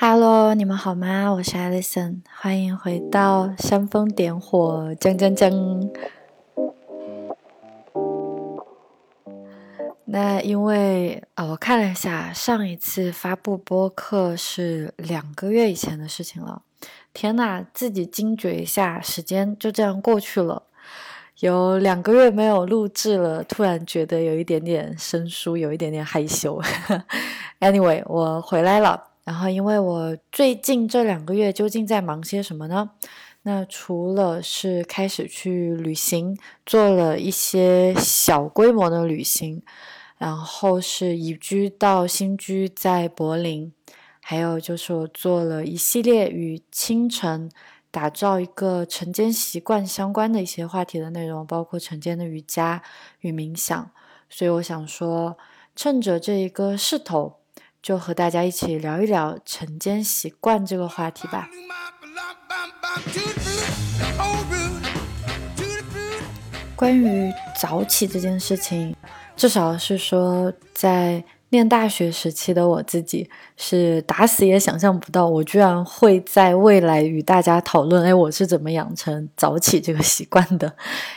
Hello， 你们好吗？我是 Alison， 欢迎回到煽风点火，锵。那因为我看了一下，上一次发布播客是2个月以前的事情了。天哪，自己惊觉一下，时间就这样过去了。有2个月没有录制了，突然觉得有一点点生疏，有一点点害羞。Anyway， 我回来了。然后因为我最近这2个月究竟在忙些什么呢？那除了是开始去旅行，做了一些小规模的旅行，然后是移居到新居在柏林，还有就是我做了一系列与清晨打造一个晨间习惯相关的一些话题的内容，包括晨间的瑜伽与冥想。所以我想说，趁着这一个势头，就和大家一起聊一聊晨间习惯这个话题吧。关于早起这件事情，至少是说在念大学时期的我自己是打死也想象不到，我居然会在未来与大家讨论我是怎么养成早起这个习惯的。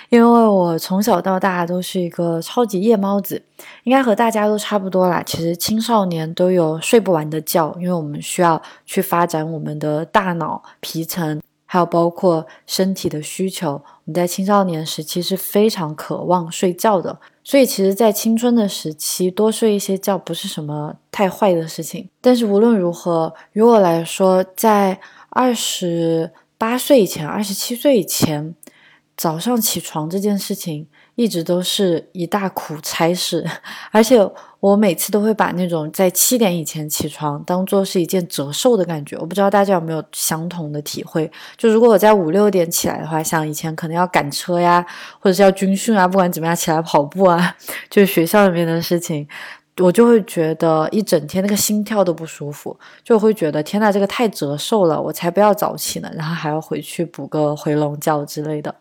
因为我从小到大都是一个超级夜猫子，应该和大家都差不多啦。其实青少年都有睡不完的觉，因为我们需要去发展我们的大脑、皮层，还有包括身体的需求。我们在青少年时期是非常渴望睡觉的，所以其实在青春的时期多睡一些觉不是什么太坏的事情。但是无论如何，于我来说，在28岁以前、27岁以前，早上起床这件事情一直都是一大苦差事。而且我每次都会把那种在7点以前起床当做是一件折寿的感觉。我不知道大家有没有相同的体会，就如果我在5、6点起来的话，像以前可能要赶车呀，或者是要军训啊，不管怎么样起来跑步啊，就是学校里面的事情，我就会觉得一整天那个心跳都不舒服，就会觉得天哪，这个太折寿了，我才不要早起呢，然后还要回去补个回笼觉之类的。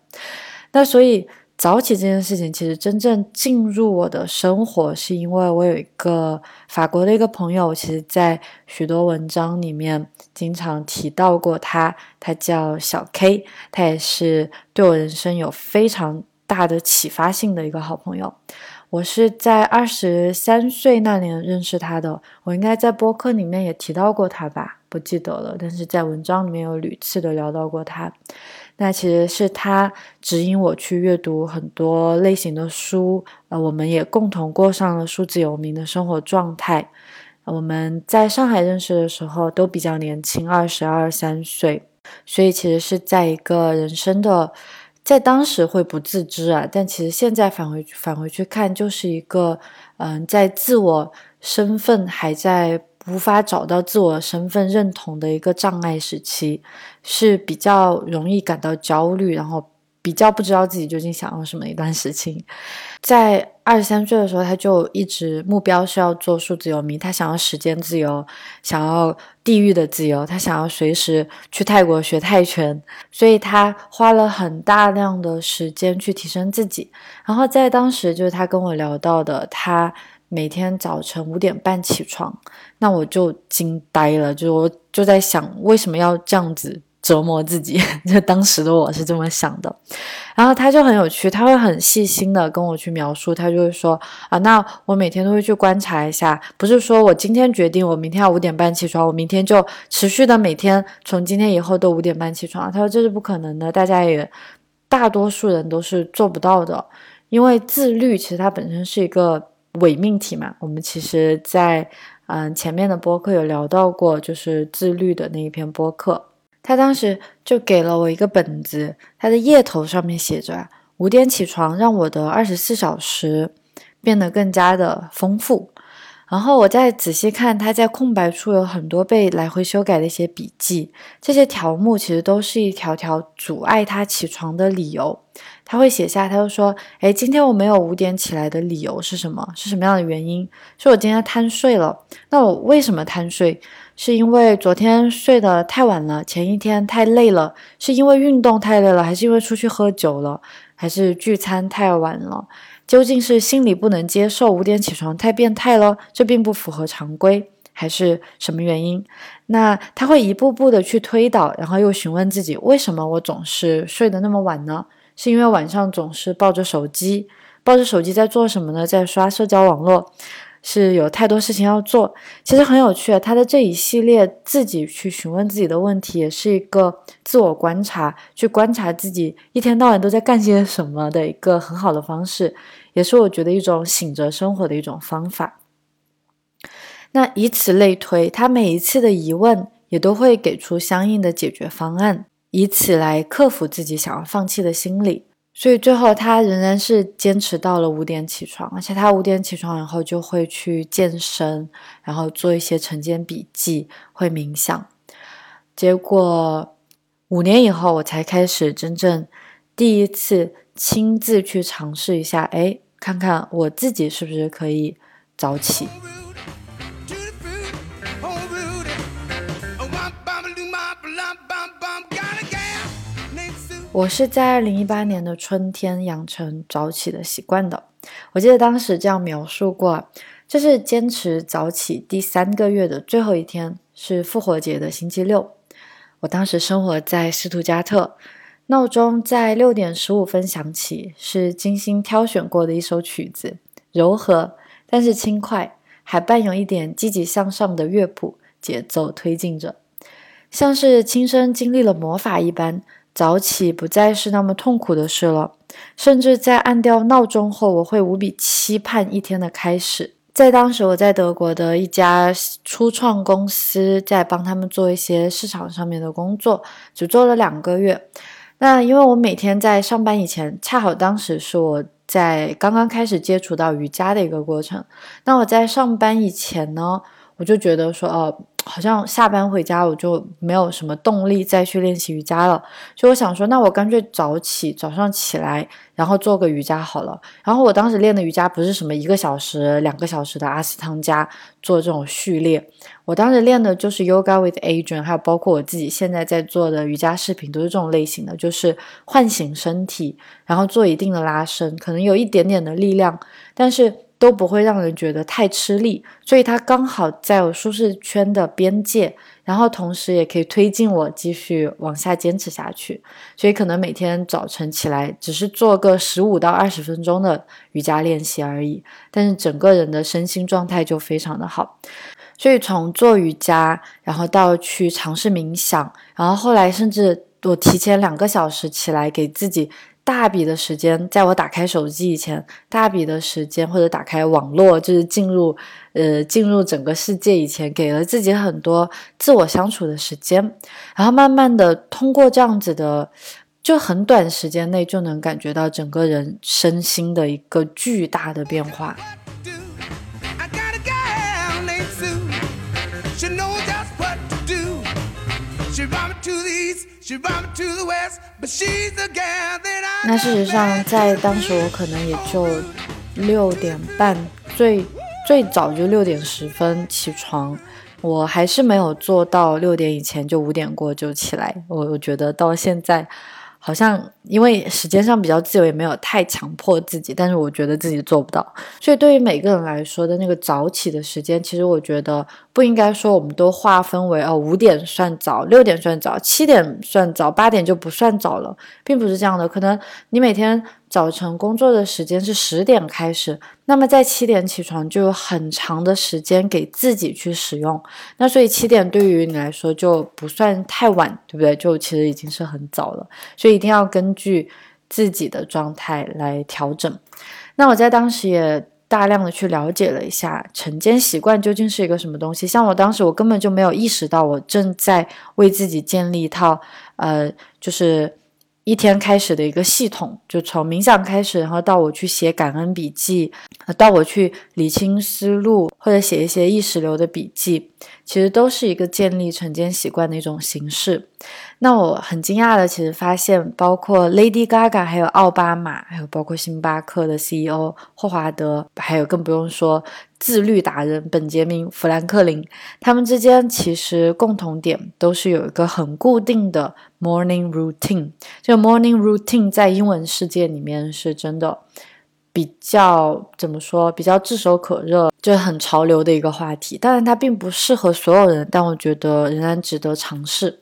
那所以早起这件事情其实真正进入我的生活，是因为我有一个法国的一个朋友，其实在许多文章里面经常提到过他，他叫小 K， 他也是对我人生有非常大的启发性的一个好朋友。我是在23岁那年认识他的，我应该在播客里面也提到过他吧，不记得了，但是在文章里面有屡次的聊到过他。那其实是他指引我去阅读很多类型的书，我们也共同过上了数字游民的生活状态。我们在上海认识的时候都比较年轻，22、23岁，所以其实是在一个人生的，在当时会不自知啊，但其实现在返回去看，就是一个在自我身份还在无法找到自我身份认同的一个障碍时期，是比较容易感到焦虑，然后比较不知道自己究竟想要什么一段时期。在23岁的时候，他就一直目标是要做数字游民，他想要时间自由，想要地域的自由，他想要随时去泰国学泰拳，所以他花了很大量的时间去提升自己。然后在当时就是他跟我聊到的，他每天早晨5点半起床，那我就惊呆了，我就在想为什么要这样子折磨自己，就当时的我是这么想的。然后他就很有趣，他会很细心的跟我去描述，他就会说那我每天都会去观察一下，不是说我今天决定我明天要5点半起床，我明天就持续的每天从今天以后都5点半起床。他说这是不可能的，大多数人都是做不到的，因为自律其实它本身是一个伪命题嘛。我们其实在前面的播客有聊到过，就是自律的那一篇播客。他当时就给了我一个本子，他的页头上面写着5点起床让我的24小时变得更加的丰富。然后我再仔细看，他在空白处有很多被来回修改的一些笔记，这些条目其实都是一条条阻碍他起床的理由。他会写下，他就说今天我没有5点起来的理由是什么？是什么样的原因？是我今天贪睡了。那我为什么贪睡？是因为昨天睡得太晚了，前一天太累了，是因为运动太累了，还是因为出去喝酒了，还是聚餐太晚了？究竟是心里不能接受5点起床太变态了，这并不符合常规，还是什么原因。那他会一步步的去推导，然后又询问自己，为什么我总是睡得那么晚呢？是因为晚上总是抱着手机，抱着手机在做什么呢？在刷社交网络，是有太多事情要做。其实很有趣，他的这一系列自己去询问自己的问题，也是一个自我观察，去观察自己一天到晚都在干些什么的一个很好的方式，也是我觉得一种醒着生活的一种方法。那以此类推，他每一次的疑问也都会给出相应的解决方案，以此来克服自己想要放弃的心理。所以最后他仍然是坚持到了5点起床，而且他5点起床然后就会去健身，然后做一些晨间笔记，会冥想。结果5年以后，我才开始真正第一次亲自去尝试一下，看看我自己是不是可以早起。我是在2018年的春天养成早起的习惯的，我记得当时这样描述过，这是坚持早起第3个月的最后一天，是复活节的星期六。我当时生活在斯图加特，闹钟在6点15分响起，是精心挑选过的一首曲子，柔和但是轻快，还伴有一点积极向上的乐谱，节奏推进着，像是亲身经历了魔法一般。早起不再是那么痛苦的事了，甚至在按掉闹钟后，我会无比期盼一天的开始。在当时我在德国的一家初创公司，在帮他们做一些市场上面的工作，只做了2个月。那因为我每天在上班以前，恰好当时是我在刚刚开始接触到瑜伽的一个过程，那我在上班以前呢，我就觉得说好像下班回家我就没有什么动力再去练习瑜伽了，所以我想说那我干脆早起，早上起来然后做个瑜伽好了。然后我当时练的瑜伽不是什么1个小时2个小时的阿斯汤加做这种序列，我当时练的就是 Yoga with Adrian， 还有包括我自己现在在做的瑜伽视频都是这种类型的，就是唤醒身体，然后做一定的拉伸，可能有一点点的力量，但是都不会让人觉得太吃力，所以它刚好在我舒适圈的边界，然后同时也可以推进我继续往下坚持下去。所以可能每天早晨起来只是做个15到20分钟的瑜伽练习而已，但是整个人的身心状态就非常的好。所以从做瑜伽，然后到去尝试冥想，然后后来甚至我提前2个小时起来，给自己大笔的时间，在我打开手机以前，大笔的时间，或者打开网络，就是进入整个世界以前，给了自己很多自我相处的时间，然后慢慢的通过这样子的，就很短时间内就能感觉到整个人身心的一个巨大的变化。那事实上在当时我可能也就6点半，最早就6点10分起床，我还是没有做到6点以前，就5点过就起来。我觉得到现在好像因为时间上比较自由，也没有太强迫自己，但是我觉得自己做不到。所以对于每个人来说的那个早起的时间，其实我觉得不应该说我们都划分为5点算早，6点算早，7点算早，8点就不算早了，并不是这样的。可能你每天早晨工作的时间是10点开始，那么在7点起床就有很长的时间给自己去使用，那所以7点对于你来说就不算太晚，对不对？就其实已经是很早了，所以一定要根据自己的状态来调整。那我在当时也大量的去了解了一下晨间习惯究竟是一个什么东西，像我当时我根本就没有意识到我正在为自己建立一套就是一天开始的一个系统，就从冥想开始，然后到我去写感恩笔记，到我去理清思路，或者写一些意识流的笔记，其实都是一个建立晨间习惯的一种形式。那我很惊讶的其实发现，包括 Lady Gaga 还有奥巴马，还有包括星巴克的 CEO 霍华德，还有更不用说自律达人本杰明·富兰克林，他们之间其实共同点都是有一个很固定的 morning routine。 这个 morning routine 在英文世界里面是真的比较怎么说，比较炙手可热，就是很潮流的一个话题。当然它并不适合所有人，但我觉得仍然值得尝试。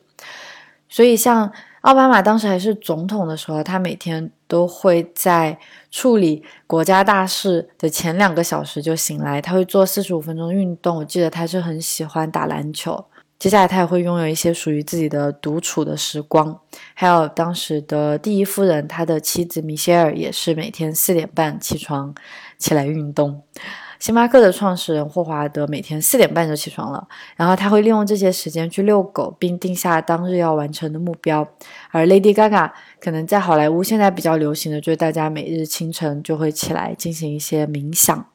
所以像奥巴马当时还是总统的时候，他每天都会在处理国家大事的前2个小时就醒来，他会做45分钟运动。我记得他是很喜欢打篮球。接下来他也会拥有一些属于自己的独处的时光。还有当时的第一夫人，他的妻子米歇尔也是每天4点半起床起来运动。星巴克的创始人霍华德每天4点半就起床了，然后他会利用这些时间去遛狗，并定下当日要完成的目标。而 Lady Gaga 可能在好莱坞现在比较流行的就是大家每日清晨就会起来进行一些冥想。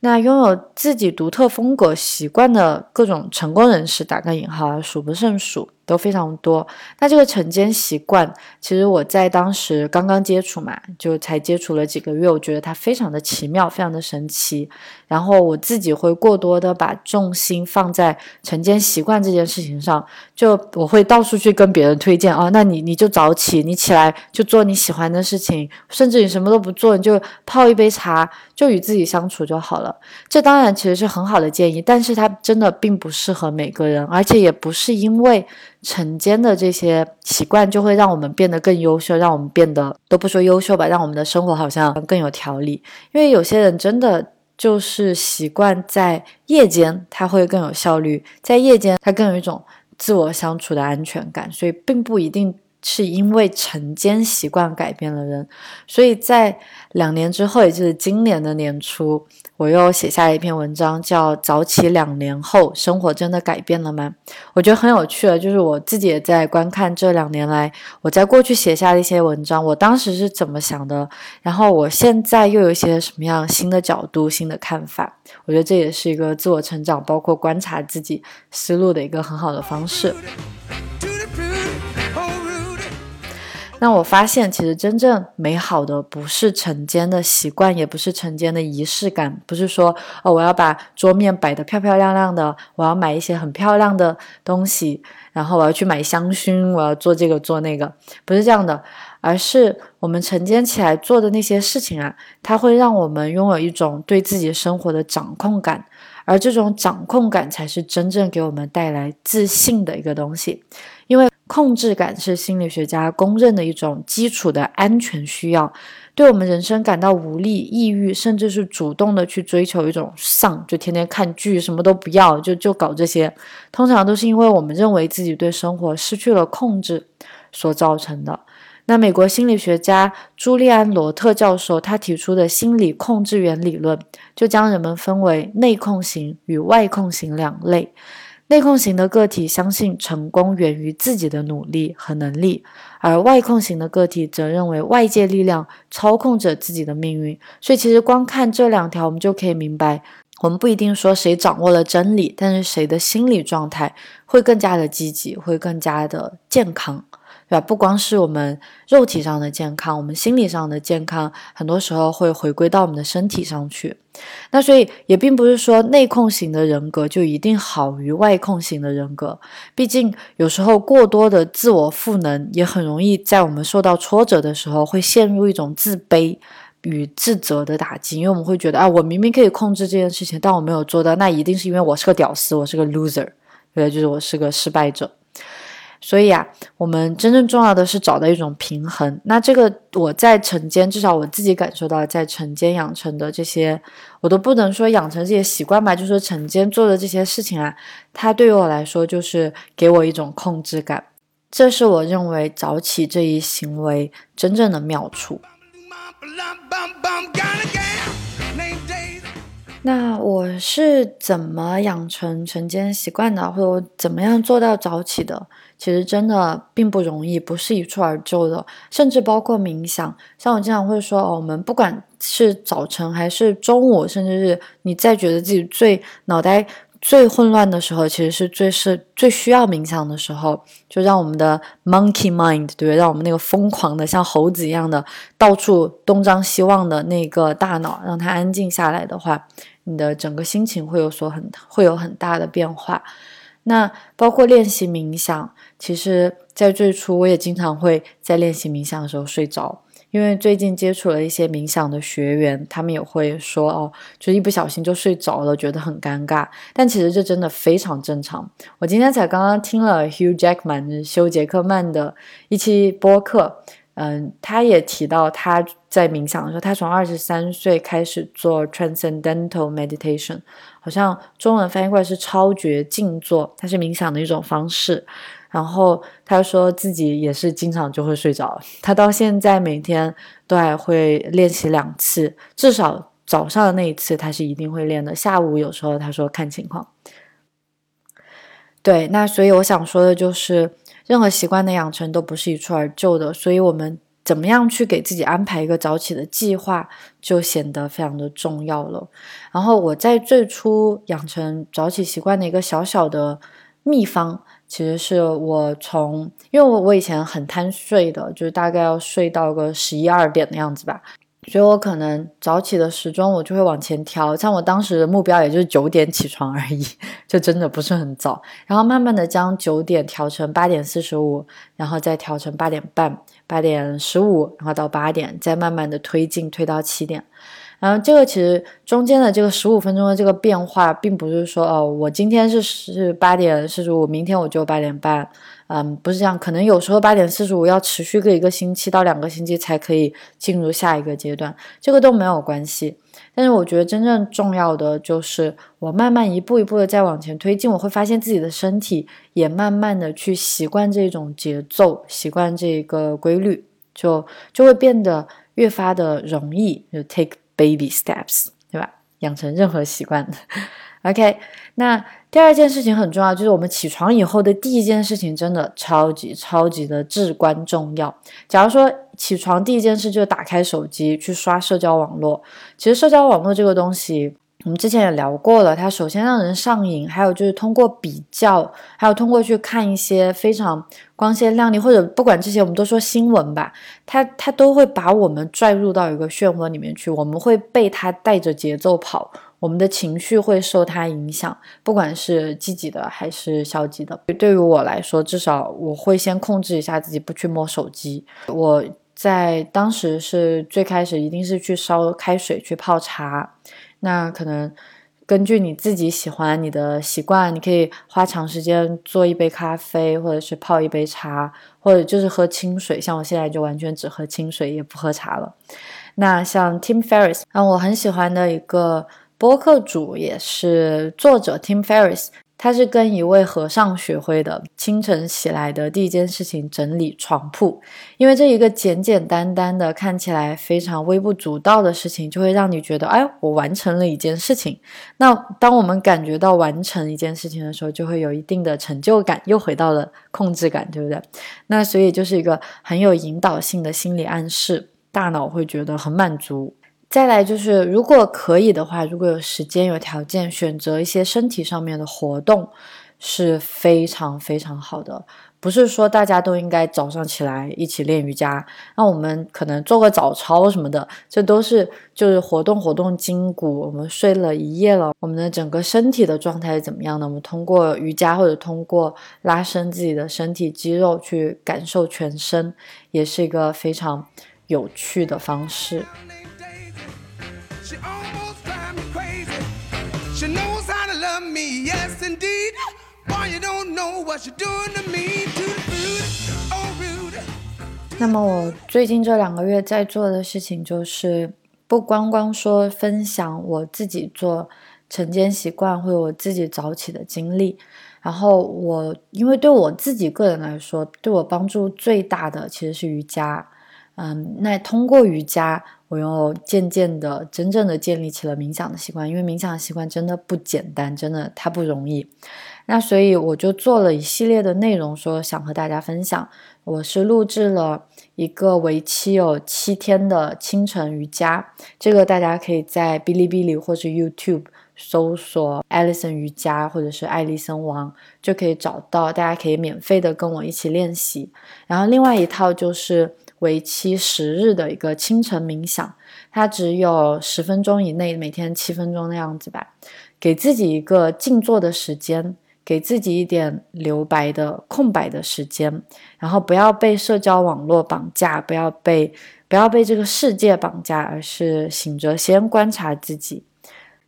那拥有自己独特风格习惯的各种成功人士，打个引号，数不胜数，都非常多。那这个晨间习惯，其实我在当时刚刚接触嘛，就才接触了几个月，我觉得它非常的奇妙，非常的神奇。然后我自己会过多的把重心放在晨间习惯这件事情上，就我会到处去跟别人推荐啊，那你就早起，你起来就做你喜欢的事情，甚至你什么都不做，你就泡一杯茶，就与自己相处就好了。这当然其实是很好的建议，但是它真的并不适合每个人，而且也不是因为晨间的这些习惯就会让我们变得更优秀，让我们变得，都不说优秀吧，让我们的生活好像更有条理。因为有些人真的就是习惯在夜间他会更有效率，在夜间他更有一种自我相处的安全感，所以并不一定是因为晨间习惯改变了人。所以在2年之后，也就是今年的年初，我又写下了一篇文章，叫早起2年后生活真的改变了吗？我觉得很有趣的就是我自己也在观看这2年来我在过去写下的一些文章，我当时是怎么想的，然后我现在又有一些什么样新的角度，新的看法。我觉得这也是一个自我成长，包括观察自己思路的一个很好的方式。那我发现其实真正美好的不是晨间的习惯，也不是晨间的仪式感，不是说哦，我要把桌面摆得漂漂亮亮的，我要买一些很漂亮的东西，然后我要去买香薰，我要做这个做那个，不是这样的。而是我们晨间起来做的那些事情啊，它会让我们拥有一种对自己生活的掌控感，而这种掌控感才是真正给我们带来自信的一个东西。因为控制感是心理学家公认的一种基础的安全需要，对我们人生感到无力、抑郁，甚至是主动的去追求一种丧，就天天看剧，什么都不要，就搞这些，通常都是因为我们认为自己对生活失去了控制所造成的。那美国心理学家朱利安·罗特教授他提出的心理控制源理论，就将人们分为内控型与外控型2类。内控型的个体相信成功源于自己的努力和能力，而外控型的个体则认为外界力量操控着自己的命运。所以其实光看这2条，我们就可以明白，我们不一定说谁掌握了真理，但是谁的心理状态会更加的积极，会更加的健康，对吧？不光是我们肉体上的健康，我们心理上的健康很多时候会回归到我们的身体上去。那所以也并不是说内控型的人格就一定好于外控型的人格，毕竟有时候过多的自我赋能也很容易在我们受到挫折的时候会陷入一种自卑与自责的打击。因为我们会觉得啊，我明明可以控制这件事情，但我没有做到，那一定是因为我是个屌丝，我是个 loser， 对，就是我是个失败者。所以啊，我们真正重要的是找到一种平衡。那这个我在晨间，至少我自己感受到在晨间养成的这些，我都不能说养成这些习惯吧，就是说晨间做的这些事情啊，它对于我来说就是给我一种控制感。这是我认为早起这一行为真正的妙处。那我是怎么养成晨间习惯的，或者我怎么样做到早起的，其实真的并不容易，不是一蹴而就的。甚至包括冥想，像我经常会说我们不管是早晨还是中午，甚至是你在觉得自己最脑袋最混乱的时候，其实是最需要冥想的时候，就让我们的 monkey mind， 对不对？让我们那个疯狂的像猴子一样的到处东张西望的那个大脑，让它安静下来的话，你的整个心情会有很大的变化。那包括练习冥想，其实在最初我也经常会在练习冥想的时候睡着，因为最近接触了一些冥想的学员，他们也会说哦，就一不小心就睡着了，觉得很尴尬，但其实这真的非常正常。我今天才刚刚听了 Hugh Jackman 休杰克曼的一期播客，他也提到他在冥想的时候，他从23岁开始做 Transcendental Meditation， 好像中文翻译过来是超觉静坐，它是冥想的一种方式。然后他说自己也是经常就会睡着，他到现在每天都还会练习2次，至少早上的那一次他是一定会练的，下午有时候他说看情况。对，那所以我想说的就是任何习惯的养成都不是一蹴而就的，所以我们怎么样去给自己安排一个早起的计划就显得非常的重要了。然后我在最初养成早起习惯的一个小小的秘方，其实是我从因为我以前很贪睡的，就是大概要睡到个11、12点的样子吧，所以我可能早起的时钟我就会往前调，像我当时的目标也就是9点起床而已，就真的不是很早，然后慢慢的将9点调成8点45，然后再调成8点半、8点15，然后到8点，再慢慢的推进，推到7点。然后这个其实中间的这个15分钟的这个变化，并不是说哦，我今天是8点45，明天我就8点半，不是这样，可能有时候8点45要持续个1个星期到2个星期才可以进入下一个阶段，这个都没有关系。但是我觉得真正重要的就是我慢慢一步一步的再往前推进，我会发现自己的身体也慢慢的去习惯这种节奏，习惯这个规律，就会变得越发的容易，就 take baby steps， 对吧？养成任何习惯。OK， 那第二件事情很重要，就是我们起床以后的第一件事情真的超级超级的至关重要。假如说起床第一件事就打开手机去刷社交网络，其实社交网络这个东西我们之前也聊过了，它首先让人上瘾，还有就是通过比较，还有通过去看一些非常光鲜亮丽，或者不管这些我们都说新闻吧，它都会把我们拽入到一个漩涡里面去，我们会被它带着节奏跑，我们的情绪会受它影响，不管是积极的还是消极的。对于我来说，至少我会先控制一下自己不去摸手机。我在当时是最开始一定是去烧开水去泡茶，那可能根据你自己喜欢你的习惯，你可以花长时间做一杯咖啡，或者是泡一杯茶，或者就是喝清水，像我现在就完全只喝清水也不喝茶了。那像 Tim Ferriss， 我很喜欢的一个播客主也是作者 Tim Ferriss， 他是跟一位和尚学会的，清晨起来的第一件事情整理床铺，因为这一个简简单单的看起来非常微不足道的事情，就会让你觉得哎，我完成了一件事情。那当我们感觉到完成一件事情的时候，就会有一定的成就感，又回到了控制感，对不对？那所以就是一个很有引导性的心理暗示，大脑会觉得很满足。再来就是如果可以的话，如果有时间有条件，选择一些身体上面的活动是非常非常好的。不是说大家都应该早上起来一起练瑜伽，那我们可能做个早操什么的，这都是就是活动活动筋骨。我们睡了一夜了，我们的整个身体的状态是怎么样的，我们通过瑜伽或者通过拉伸自己的身体肌肉去感受全身，也是一个非常有趣的方式。She almost drives me crazy. She knows how to love me, yes indeed. Boy, you don't know what you're doing to me. Too rude, oh rude. 那么我最近这2个月在做的事情，就是不光光说分享我自己做晨间习惯或者我自己早起的经历，然后我因为对我自己个人来说，对我帮助最大的其实是瑜伽。那通过瑜伽，我又渐渐的真正的建立起了冥想的习惯，因为冥想的习惯真的不简单，真的它不容易。那所以我就做了一系列的内容，说想和大家分享。我是录制了一个为期有7天的清晨瑜伽，这个大家可以在 bilibili 或是 youtube 搜索 Alison 瑜伽或者是艾丽森王就可以找到，大家可以免费的跟我一起练习。然后另外一套就是为期10日的一个清晨冥想，它只有10分钟以内，每天7分钟的样子吧，给自己一个静坐的时间，给自己一点留白的空白的时间，然后不要被社交网络绑架，不要被不要被这个世界绑架，而是醒着先观察自己。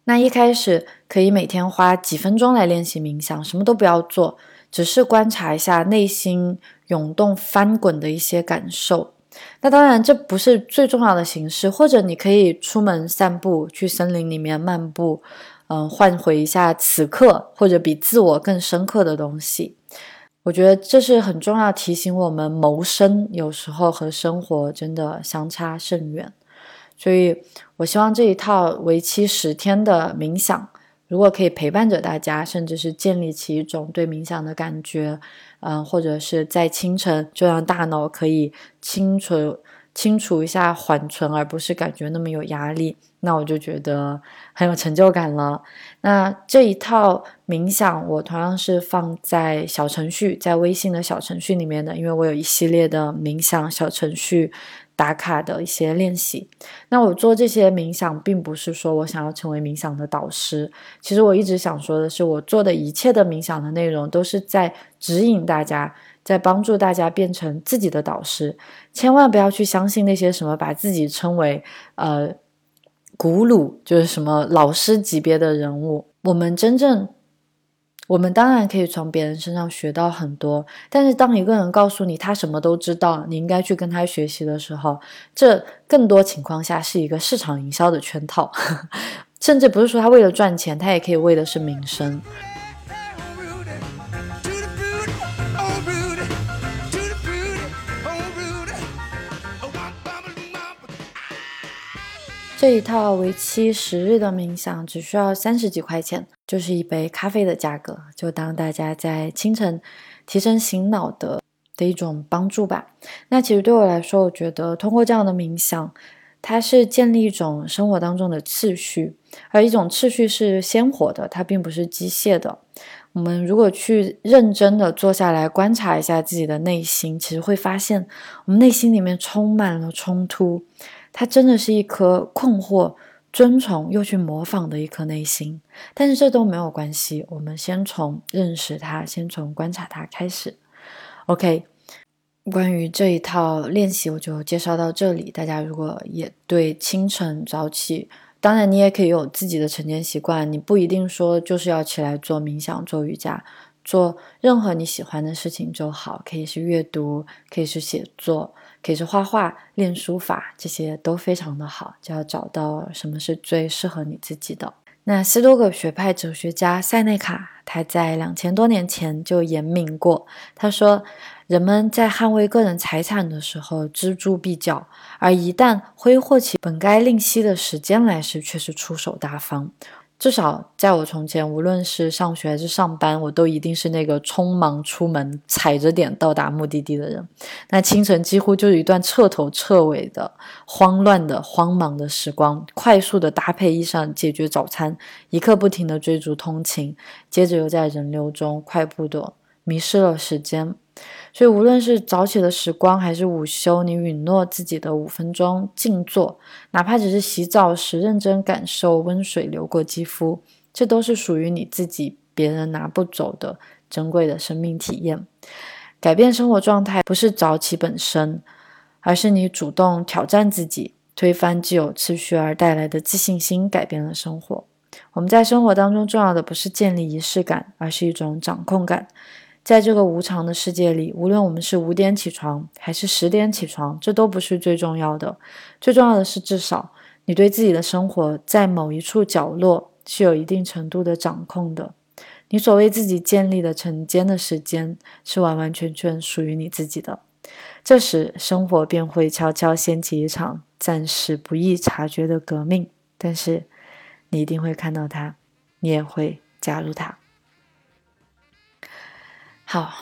那一开始可以每天花几分钟来练习冥想，什么都不要做，只是观察一下内心涌动翻滚的一些感受。那当然这不是最重要的形式，或者你可以出门散步，去森林里面漫步，换回一下此刻或者比自我更深刻的东西。我觉得这是很重要，提醒我们谋生有时候和生活真的相差甚远。所以我希望这一套为期10天的冥想，如果可以陪伴着大家，甚至是建立起一种对冥想的感觉，或者是在清晨就让大脑可以清除一下缓存，而不是感觉那么有压力，那我就觉得很有成就感了。那这一套冥想我同样是放在小程序，在微信的小程序里面的，因为我有一系列的冥想小程序打卡的一些练习。那我做这些冥想并不是说我想要成为冥想的导师，其实我一直想说的是，我做的一切的冥想的内容都是在指引大家，在帮助大家变成自己的导师。千万不要去相信那些什么把自己称为古鲁，就是什么老师级别的人物。我们当然可以从别人身上学到很多，但是当一个人告诉你他什么都知道，你应该去跟他学习的时候，这更多情况下是一个市场营销的圈套甚至不是说他为了赚钱，他也可以为的是名声。这一套为期10日的冥想只需要30几块钱，就是一杯咖啡的价格，就当大家在清晨提神醒脑的一种帮助吧。那其实对我来说，我觉得通过这样的冥想，它是建立一种生活当中的秩序，而一种秩序是鲜活的，它并不是机械的。我们如果去认真的坐下来观察一下自己的内心，其实会发现我们内心里面充满了冲突，它真的是一颗困惑、遵从又去模仿的一颗内心，但是这都没有关系，我们先从认识它，先从观察它开始。 OK， 关于这一套练习我就介绍到这里。大家如果也对清晨早起，当然你也可以有自己的晨间习惯，你不一定说就是要起来做冥想、做瑜伽，做任何你喜欢的事情就好，可以是阅读，可以是写作，可以是画画、练书法，这些都非常的好，就要找到什么是最适合你自己的。那斯多葛学派哲学家塞内卡，他在2000多年前就言明过，他说人们在捍卫个人财产的时候锱铢必较，而一旦挥霍起本该吝惜的时间来时，却是出手大方。至少在我从前，无论是上学还是上班，我都一定是那个匆忙出门踩着点到达目的地的人。那清晨几乎就是一段彻头彻尾的慌乱的慌忙的时光，快速的搭配衣裳解决早餐，一刻不停的追逐通勤，接着又在人流中快步的迷失了时间。所以无论是早起的时光还是午休，你允诺自己的5分钟静坐，哪怕只是洗澡时认真感受温水流过肌肤，这都是属于你自己，别人拿不走的珍贵的生命体验。改变生活状态不是早起本身，而是你主动挑战自己，推翻既有秩序而带来的自信心，改变了生活。我们在生活当中重要的不是建立仪式感，而是一种掌控感。在这个无常的世界里，无论我们是5点起床还是10点起床，这都不是最重要的。最重要的是，至少你对自己的生活在某一处角落是有一定程度的掌控的。你所谓自己建立的晨间的时间是完完全全属于你自己的。这时生活便会悄悄掀起一场暂时不易察觉的革命，但是你一定会看到它，你也会加入它。好，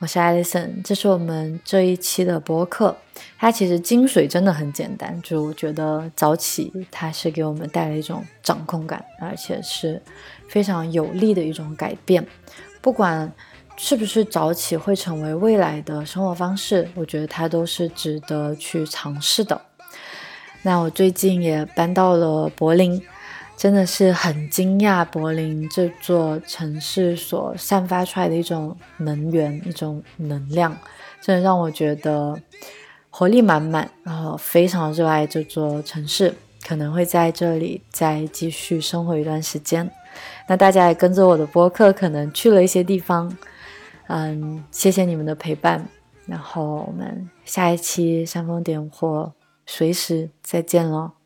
我是 Alison， 这是我们这一期的播客。它其实精髓真的很简单，就我觉得早起它是给我们带来一种掌控感，而且是非常有力的一种改变。不管是不是早起会成为未来的生活方式，我觉得它都是值得去尝试的。那我最近也搬到了柏林，真的是很惊讶柏林这座城市所散发出来的一种能源，一种能量，真的让我觉得活力满满，然后非常热爱这座城市，可能会在这里再继续生活一段时间。那大家也跟着我的播客可能去了一些地方，谢谢你们的陪伴，然后我们下一期煽风点火随时再见咯。